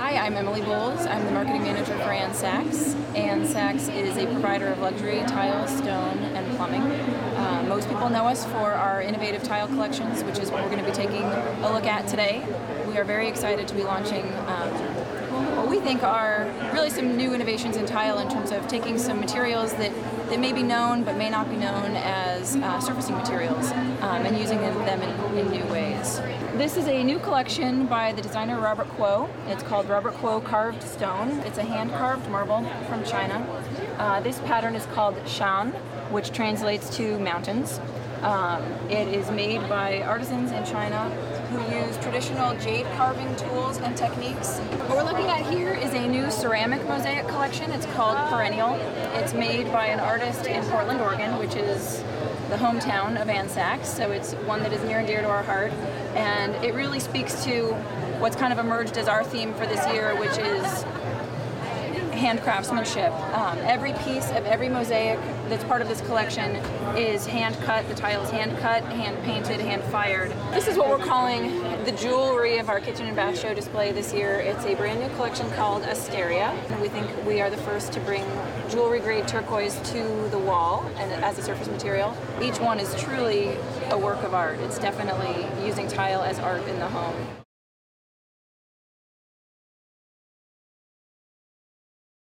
Hi, I'm Emily Bowles. I'm the marketing manager for Ann Sacks. Ann Sacks is a provider of luxury tile, stone, and plumbing. Most people know us for our innovative tile collections, which is what we're going to be taking a look at today. We are very excited to be launching what we think are really some new innovations in tile in terms of taking some materials that may be known but may not be known as surfacing materials and using them in new ways. This is a new collection by the designer Robert Kuo. It's called Robert Kuo Carved Stone. It's a hand-carved marble from China. This pattern is called Shan, which translates to mountains. It is made by artisans in China who use traditional jade carving tools and techniques. What we're looking at here is a new ceramic mosaic collection. It's called Perennial. It's made by an artist in Portland, Oregon, which is the hometown of Ann Sacks, so it's one that is near and dear to our heart. And it really speaks to what's kind of emerged as our theme for this year, which is hand craftsmanship. Every piece of every mosaic that's part of this collection is hand cut. The tile is hand cut, hand painted, hand fired. This is what we're calling the jewelry of our kitchen and bath show display this year. It's a brand new collection called Asteria. And we think we are the first to bring jewelry grade turquoise to the wall and as a surface material. Each one is truly a work of art. It's definitely using tile as art in the home.